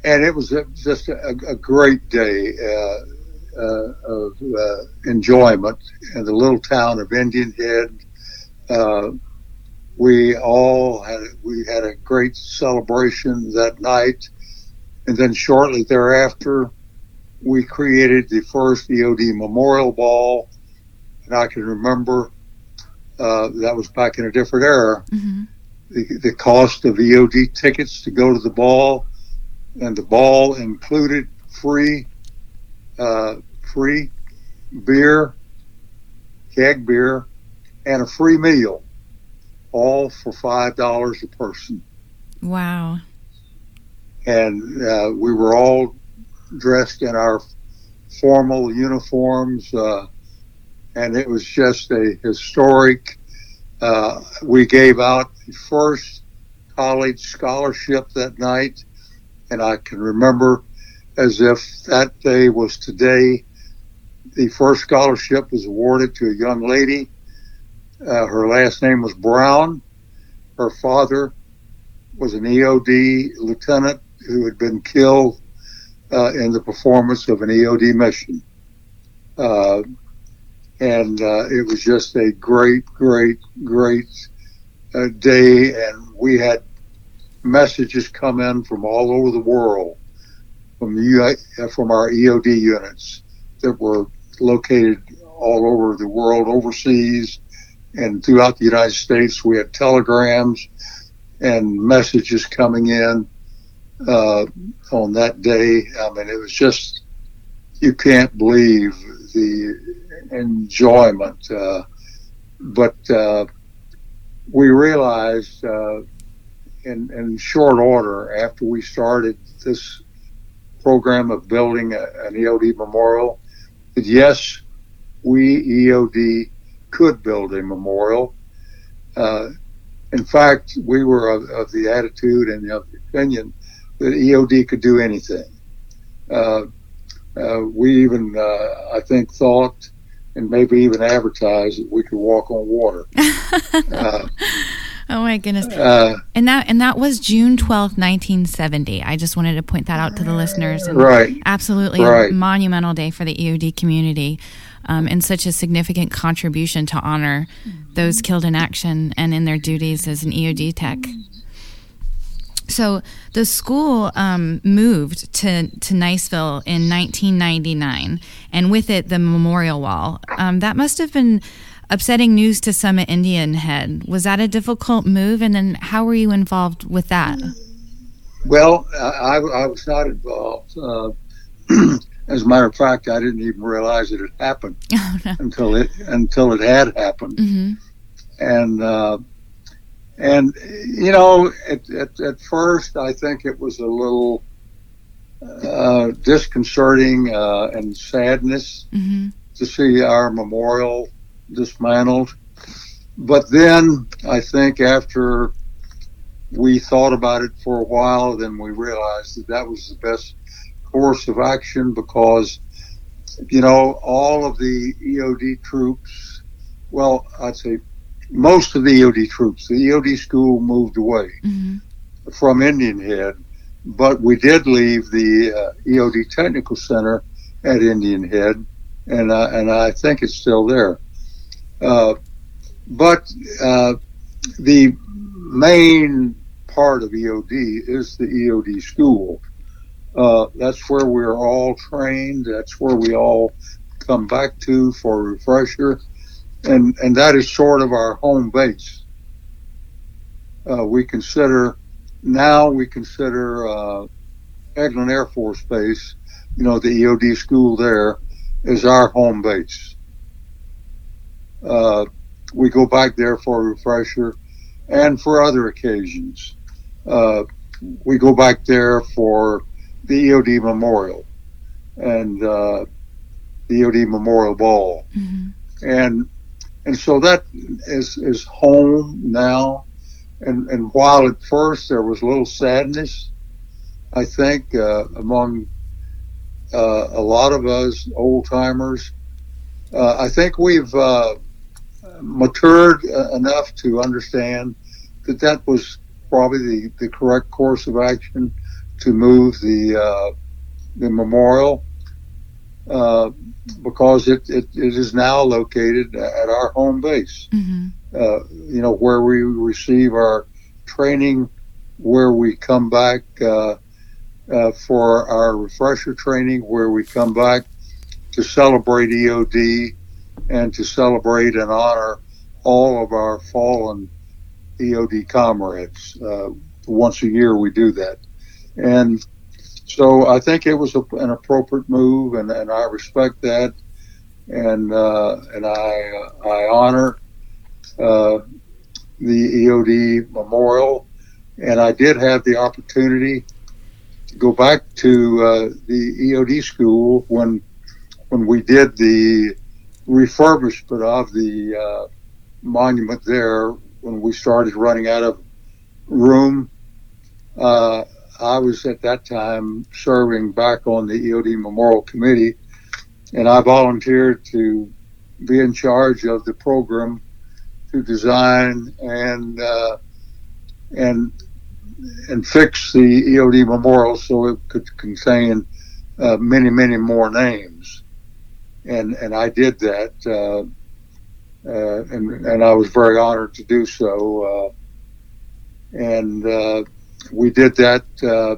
and it was a, just a, a great day. Uh, Uh, of uh, enjoyment in the little town of Indian Head. Uh, we all had we had a great celebration that night, and then shortly thereafter, we created the first E O D Memorial Ball. And I can remember uh, that was back in a different era. Mm-hmm. The, the cost of E O D tickets to go to the ball, and the ball included free. Uh, free beer, keg beer, and a free meal, all for five dollars a person. Wow. And uh, we were all dressed in our formal uniforms, uh, and it was just a historic. Uh, we gave out the first college scholarship that night, and I can remember as if that day was today. The first scholarship was awarded to a young lady. Uh, her last name was Brown. Her father was an E O D lieutenant who had been killed uh, in the performance of an E O D mission. Uh, and uh, it was just a great, great, great uh, day, and we had messages come in from all over the world from the U- from our E O D units that were located all over the world, overseas, and throughout the United States. We had telegrams and messages coming in uh, on that day. I mean, it was just, you can't believe the enjoyment. Uh, but uh, we realized uh, in, in short order, after we started this program of building a, an E O D memorial, that yes, we E O D could build a memorial. Uh, in fact, we were of, of the attitude and of the opinion that E O D could do anything. Uh, uh, we even, uh, I think, thought and maybe even advertised that we could walk on water. uh, oh my goodness! Uh, and that and that was June twelfth, nineteen seventy. I just wanted to point that out to the listeners. And right, absolutely, right. A monumental day for the E O D community. Um, and such a significant contribution to honor those killed in action and in their duties as an E O D tech. So the school um, moved to, to Niceville in nineteen ninety-nine, and with it the memorial wall. Um, that must have been upsetting news to some at Indian Head. Was that a difficult move, and then how were you involved with that? Well, I, I was not involved. Uh, As a matter of fact, I didn't even realize it had happened oh, no. until it until it had happened, mm-hmm. and uh, and you know, at, at at first I think it was a little uh, disconcerting uh, and sadness mm-hmm. to see our memorial dismantled. But then I think after we thought about it for a while, then we realized that that was the best course of action, because you know all of the E O D troops, well, I'd say most of the E O D troops, the E O D school moved away mm-hmm. from Indian Head, but we did leave the uh, E O D Technical Center at Indian Head, and uh, and I think it's still there. Uh, but uh, the main part of E O D is the E O D school. Uh, that's where we're all trained. That's where we all come back to for a refresher. And, and that is sort of our home base. Uh, we consider, now we consider uh, Eglin Air Force Base, you know, the E O D school there, is our home base. Uh, we go back there for a refresher and for other occasions. Uh, we go back there for the E O D Memorial and uh, the E O D Memorial Ball, mm-hmm. and and so that is is home now. And and while at first there was a little sadness, I think uh, among uh, a lot of us old timers, uh, I think we've uh, matured enough to understand that that was probably the, the correct course of action, to move the uh, the memorial uh, because it, it, it is now located at our home base, mm-hmm. uh, you know, where we receive our training, where we come back uh, uh, for our refresher training, where we come back to celebrate E O D and to celebrate and honor all of our fallen E O D comrades. Uh, once a year we do that. And so I think it was a, an appropriate move, and, and I respect that, and uh, and I uh, I honor uh, the E O D Memorial, and I did have the opportunity to go back to uh, the E O D school when when we did the refurbishment of the uh, monument there, when we started running out of room. Uh, I was at that time serving back on the E O D Memorial Committee, and I volunteered to be in charge of the program to design and uh, and and fix the E O D Memorial so it could contain uh, many, many more names. And and I did that, uh, uh, and and I was very honored to do so. Uh, and uh, we did that uh,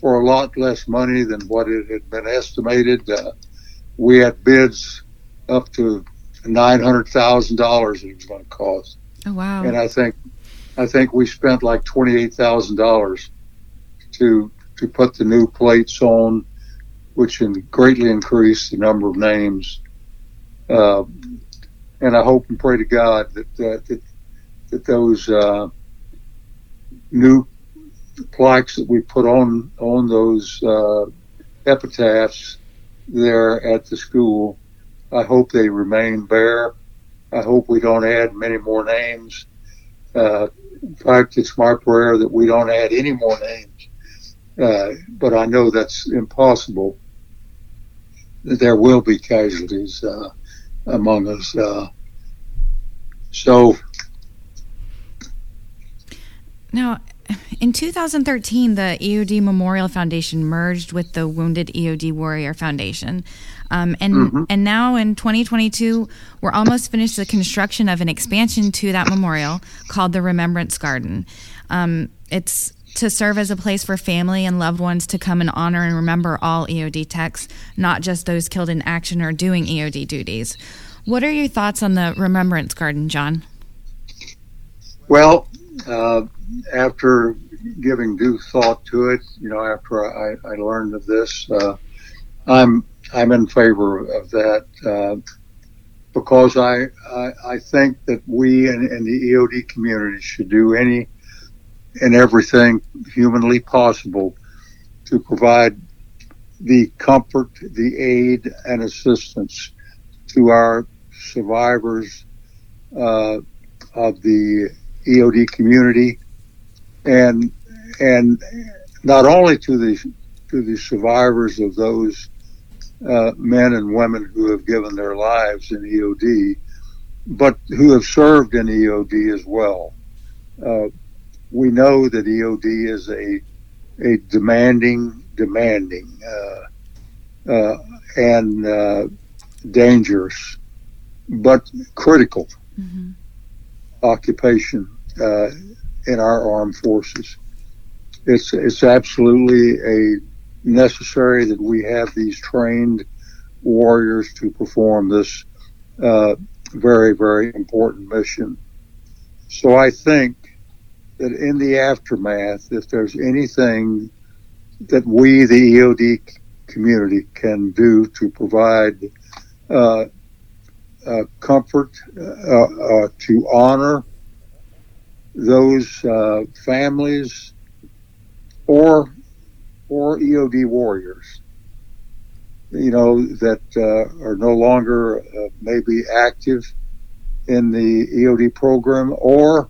for a lot less money than what it had been estimated. Uh, we had bids up to nine hundred thousand dollars it was going to cost. Oh wow! And I think I think we spent like twenty-eight thousand dollars to to put the new plates on, which in, greatly increased the number of names. Uh, and I hope and pray to God that that, that, that those uh, new plaques that we put on on those uh, epitaphs there at the school, I hope they remain bare. I hope we don't add many more names. Uh, in fact, it's my prayer that we don't add any more names. Uh, but I know that's impossible. There will be casualties uh, among us. Uh, so now, in two thousand thirteen, the E O D Memorial Foundation merged with the Wounded E O D Warrior Foundation, um, and mm-hmm. and now in twenty twenty-two, we're almost finished the construction of an expansion to that memorial called the Remembrance Garden. Um, it's to serve as a place for family and loved ones to come and honor and remember all E O D techs, not just those killed in action or doing E O D duties. What are your thoughts on the Remembrance Garden, John? Well, uh, after giving due thought to it, you know, after I, I learned of this, uh, I'm I'm in favor of that uh, because I, I I think that we in, in the E O D community should do any and everything humanly possible to provide the comfort, the aid, and assistance to our survivors uh, of the E O D community, and and not only to the to the survivors of those uh, men and women who have given their lives in E O D, but who have served in E O D as well. Uh, We know that E O D is a a demanding, demanding, uh, uh, and uh, dangerous, but critical mm-hmm. occupation uh, in our armed forces. It's it's absolutely a necessary that we have these trained warriors to perform this uh, very, very important mission. So I think that in the aftermath, if there's anything that we, the E O D community, can do to provide uh, uh, comfort, uh, uh, to honor those uh, families or or E O D warriors, you know, that uh, are no longer uh, maybe active in the E O D program, or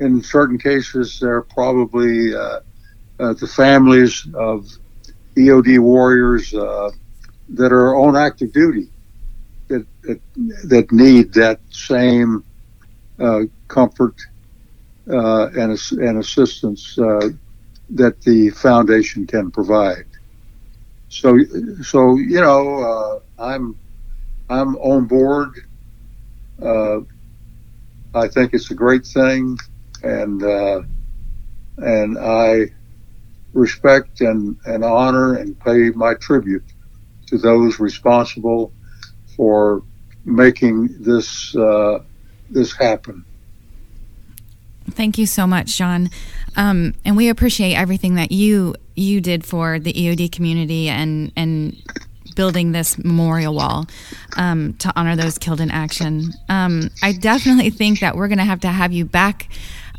in certain cases, they're probably uh, uh, the families of E O D warriors uh, that are on active duty that that, that need that same uh, comfort uh, and and assistance uh, that the foundation can provide. So, so you know, uh, I'm I'm on board. Uh, I think it's a great thing. And uh, and I respect and, and honor and pay my tribute to those responsible for making this uh, this happen. Thank you so much, John. Um, and we appreciate everything that you you did for the E O D community and and building this memorial wall um, to honor those killed in action. Um, I definitely think that we're going to have to have you back.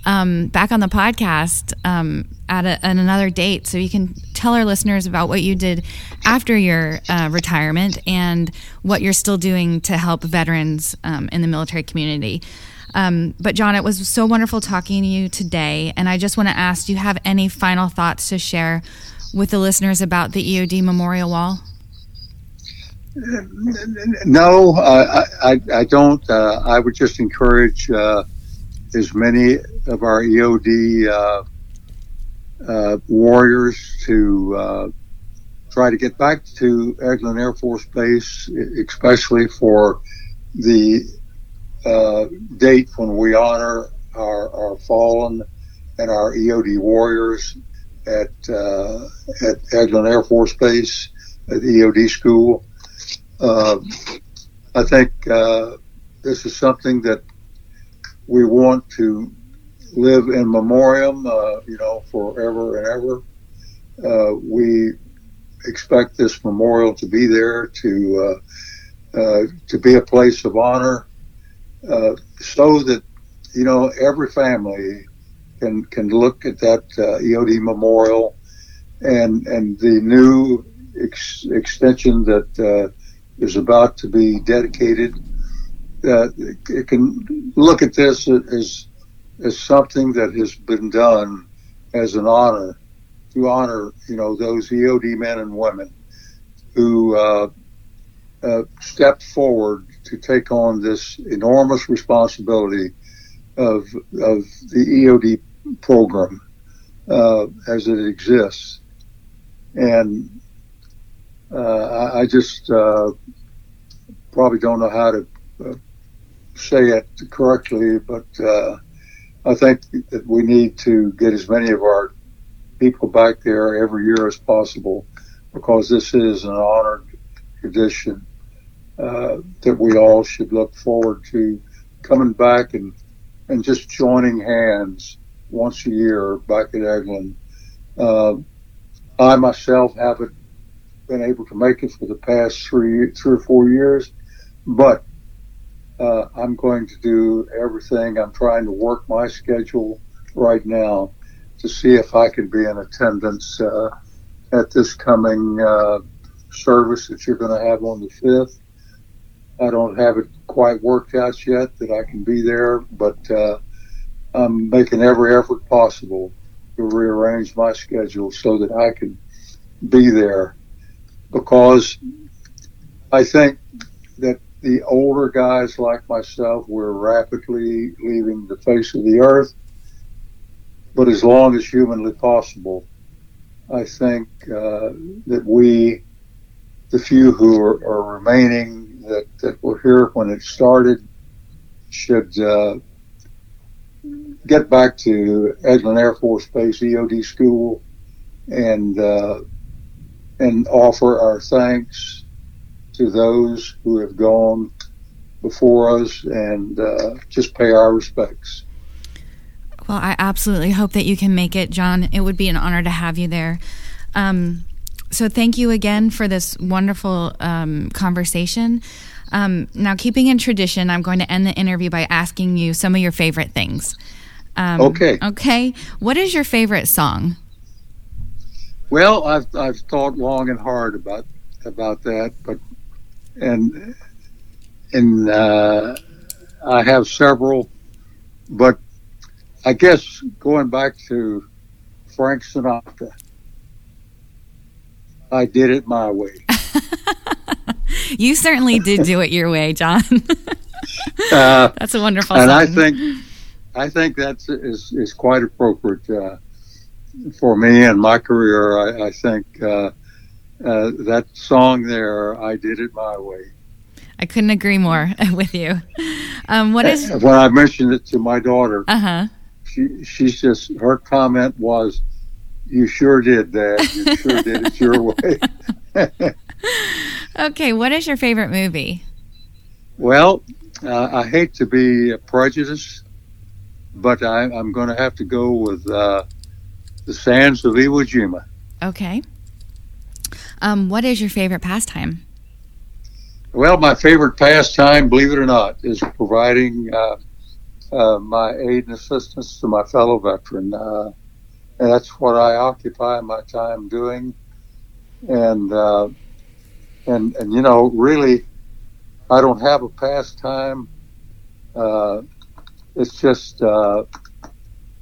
Um, back on the podcast um, at, a, at another date, so you can tell our listeners about what you did after your uh, retirement and what you're still doing to help veterans um, in the military community. Um, but John, it was so wonderful talking to you today, and I just want to ask, do you have any final thoughts to share with the listeners about the E O D Memorial Wall? No, I, I, I don't. Uh, I would just encourage uh, as many of our E O D uh, uh, warriors to uh, try to get back to Eglin Air Force Base, especially for the uh, date when we honor our, our fallen and our E O D warriors at uh, at Eglin Air Force Base at the E O D school. Uh, I think uh, this is something that we want to live in memoriam, uh, you know, forever and ever. Uh, we expect this memorial to be there, to uh, uh, to be a place of honor, uh, so that, you know, every family can can look at that uh, E O D memorial and and the new ex- extension that uh, is about to be dedicated. Uh, it can look at this as as something that has been done as an honor, to honor, you know, those E O D men and women who uh, uh, stepped forward to take on this enormous responsibility of of the E O D program uh, as it exists. And uh, I, I just uh, probably don't know how to uh, say it correctly, but uh, I think that we need to get as many of our people back there every year as possible, because this is an honored tradition uh, that we all should look forward to coming back and, and just joining hands once a year back at Eglin. Uh, I myself haven't been able to make it for the past three, three or four years, but uh, I'm going to do everything. I'm trying to work my schedule right now to see if I can be in attendance uh, at this coming uh, service that you're going to have on the fifth. I don't have it quite worked out yet that I can be there, but uh, I'm making every effort possible to rearrange my schedule so that I can be there, because I think that the older guys like myself, we're rapidly leaving the face of the earth. But as long as humanly possible, I think uh, that we, the few who are, are remaining, that, that were here when it started, should uh, get back to Eglin Air Force Base E O D School and uh, and offer our thanks to those who have gone before us, and uh, just pay our respects. Well, I absolutely hope that you can make it, John. It would be an honor to have you there. Um, so thank you again for this wonderful um, conversation. Um, now, keeping in tradition, I'm going to end the interview by asking you some of your favorite things. Um, okay. Okay. What is your favorite song? Well, I've I've thought long and hard about about that, but and and uh, I have several, but I guess going back to Frank Sinatra, I did it my way. You certainly did do it your way, John. uh, that's a wonderful and song. I think I think that's is, is quite appropriate uh, for me and my career. I, I think uh, uh, that song there, I did it my way. I couldn't agree more with you. Um, what is when I mentioned it to my daughter? Uh huh. She, she's just, her comment was, "You sure did, Dad. You sure did it your way." Okay, what is your favorite movie? Well, uh, I hate to be prejudiced, but I, I'm going to have to go with uh, The Sands of Iwo Jima. Okay. Um, what is your favorite pastime? Well, my favorite pastime, believe it or not, is providing Uh, Uh, my aid and assistance to my fellow veteran. Uh, and that's what I occupy my time doing. And, uh, and, and, you know, really, I don't have a pastime. Uh, it's just, uh,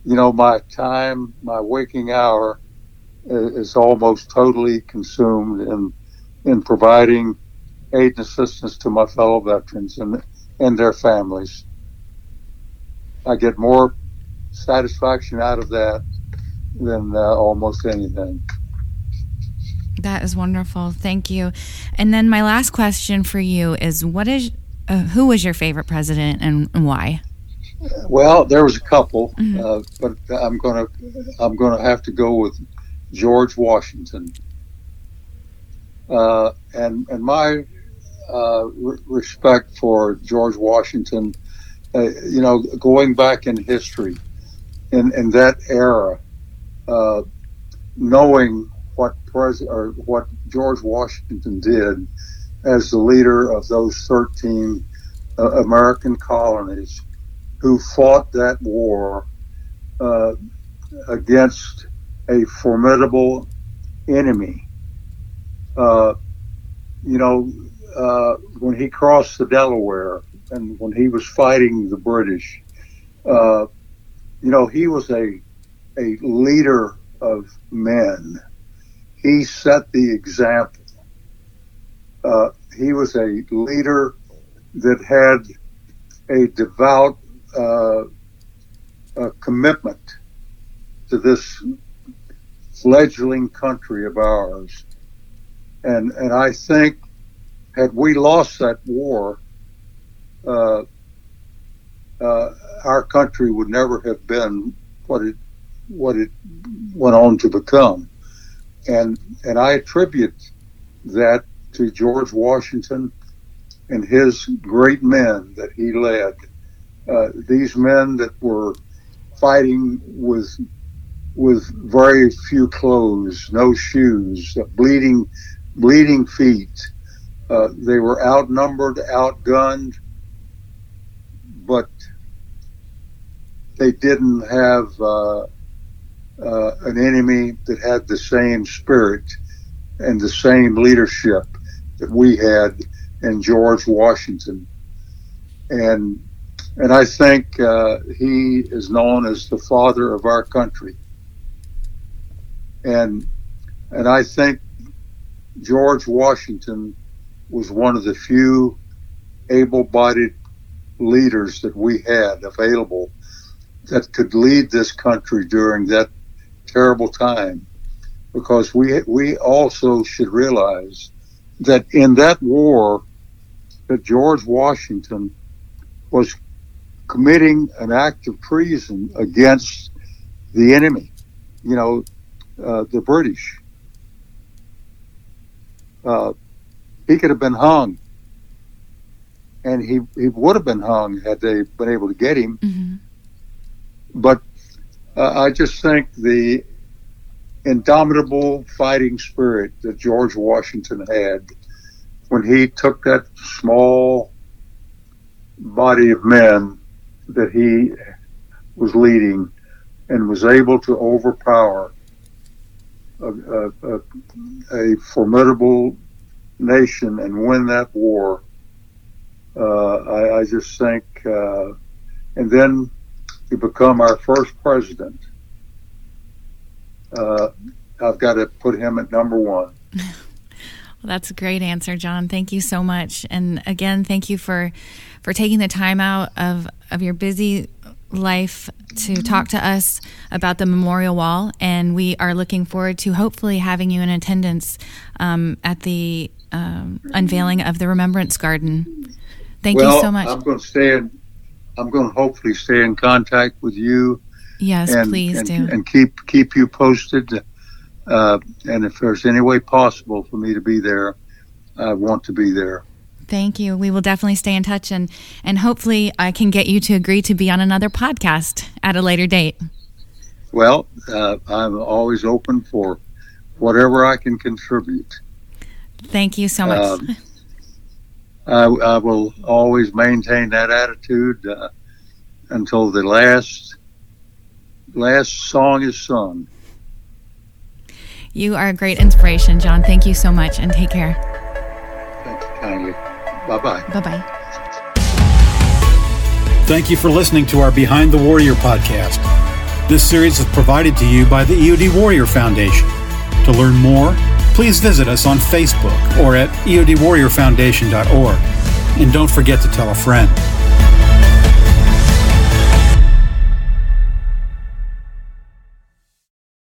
you know, my time, my waking hour is, is almost totally consumed in, in providing aid and assistance to my fellow veterans and, and their families. I get more satisfaction out of that than uh, almost anything. That is wonderful. Thank you. And then my last question for you is, what is uh, who was your favorite president and, and why? Well, there was a couple, mm-hmm. uh, but I'm going to I'm going to have to go with George Washington. Uh, and and my uh, re- respect for George Washington, uh, you know, going back in history, in, in that era, uh, knowing what pres- or what George Washington did as the leader of those thirteen uh, American colonies who fought that war uh, against a formidable enemy. Uh, you know, uh, when he crossed the Delaware and when he was fighting the British, uh, you know, he was a a leader of men. He set the example. Uh, he was a leader that had a devout uh, a commitment to this fledgling country of ours. And and I think had we lost that war, uh, uh, our country would never have been what it what it went on to become. And and I attribute that to George Washington and his great men that he led. Uh, these men that were fighting with with very few clothes, no shoes, bleeding. Bleeding feet. Uh, they were outnumbered, outgunned, but they didn't have uh, uh, an enemy that had the same spirit and the same leadership that we had in George Washington. And and I think uh, he is known as the father of our country. And and I think George Washington was one of the few able-bodied leaders that we had available that could lead this country during that terrible time, because we we also should realize that in that war that George Washington was committing an act of treason against the enemy, you know, uh, the British. Uh, he could have been hung, and he, he would have been hung had they been able to get him. Mm-hmm. But uh, I just think the indomitable fighting spirit that George Washington had when he took that small body of men that he was leading and was able to overpower A, a, a formidable nation and win that war. Uh, I, I just think, uh, and then to become our first president, uh, I've got to put him at number one. Well, that's a great answer, John. Thank you so much. And again, thank you for, for taking the time out of, of your busy life to talk to us about the memorial wall, and we are looking forward to hopefully having you in attendance um, at the um, unveiling of the Remembrance Garden. Thank well, you so much. I'm going to stay in, I'm going to hopefully stay in contact with you. Yes, and, please and, do, and keep keep you posted. Uh, and if there's any way possible for me to be there, I want to be there. Thank you. We will definitely stay in touch, and, and hopefully I can get you to agree to be on another podcast at a later date. Well, uh, I'm always open for whatever I can contribute. Thank you so much. Um, I, I will always maintain that attitude uh, until the last last song is sung. You are a great inspiration, John. Thank you so much, and take care. Thank you kindly. Bye-bye. Bye-bye. Thank you for listening to our Behind the Warrior podcast. This series is provided to you by the E O D Warrior Foundation. To learn more, please visit us on Facebook or at e o d warrior foundation dot org. And don't forget to tell a friend.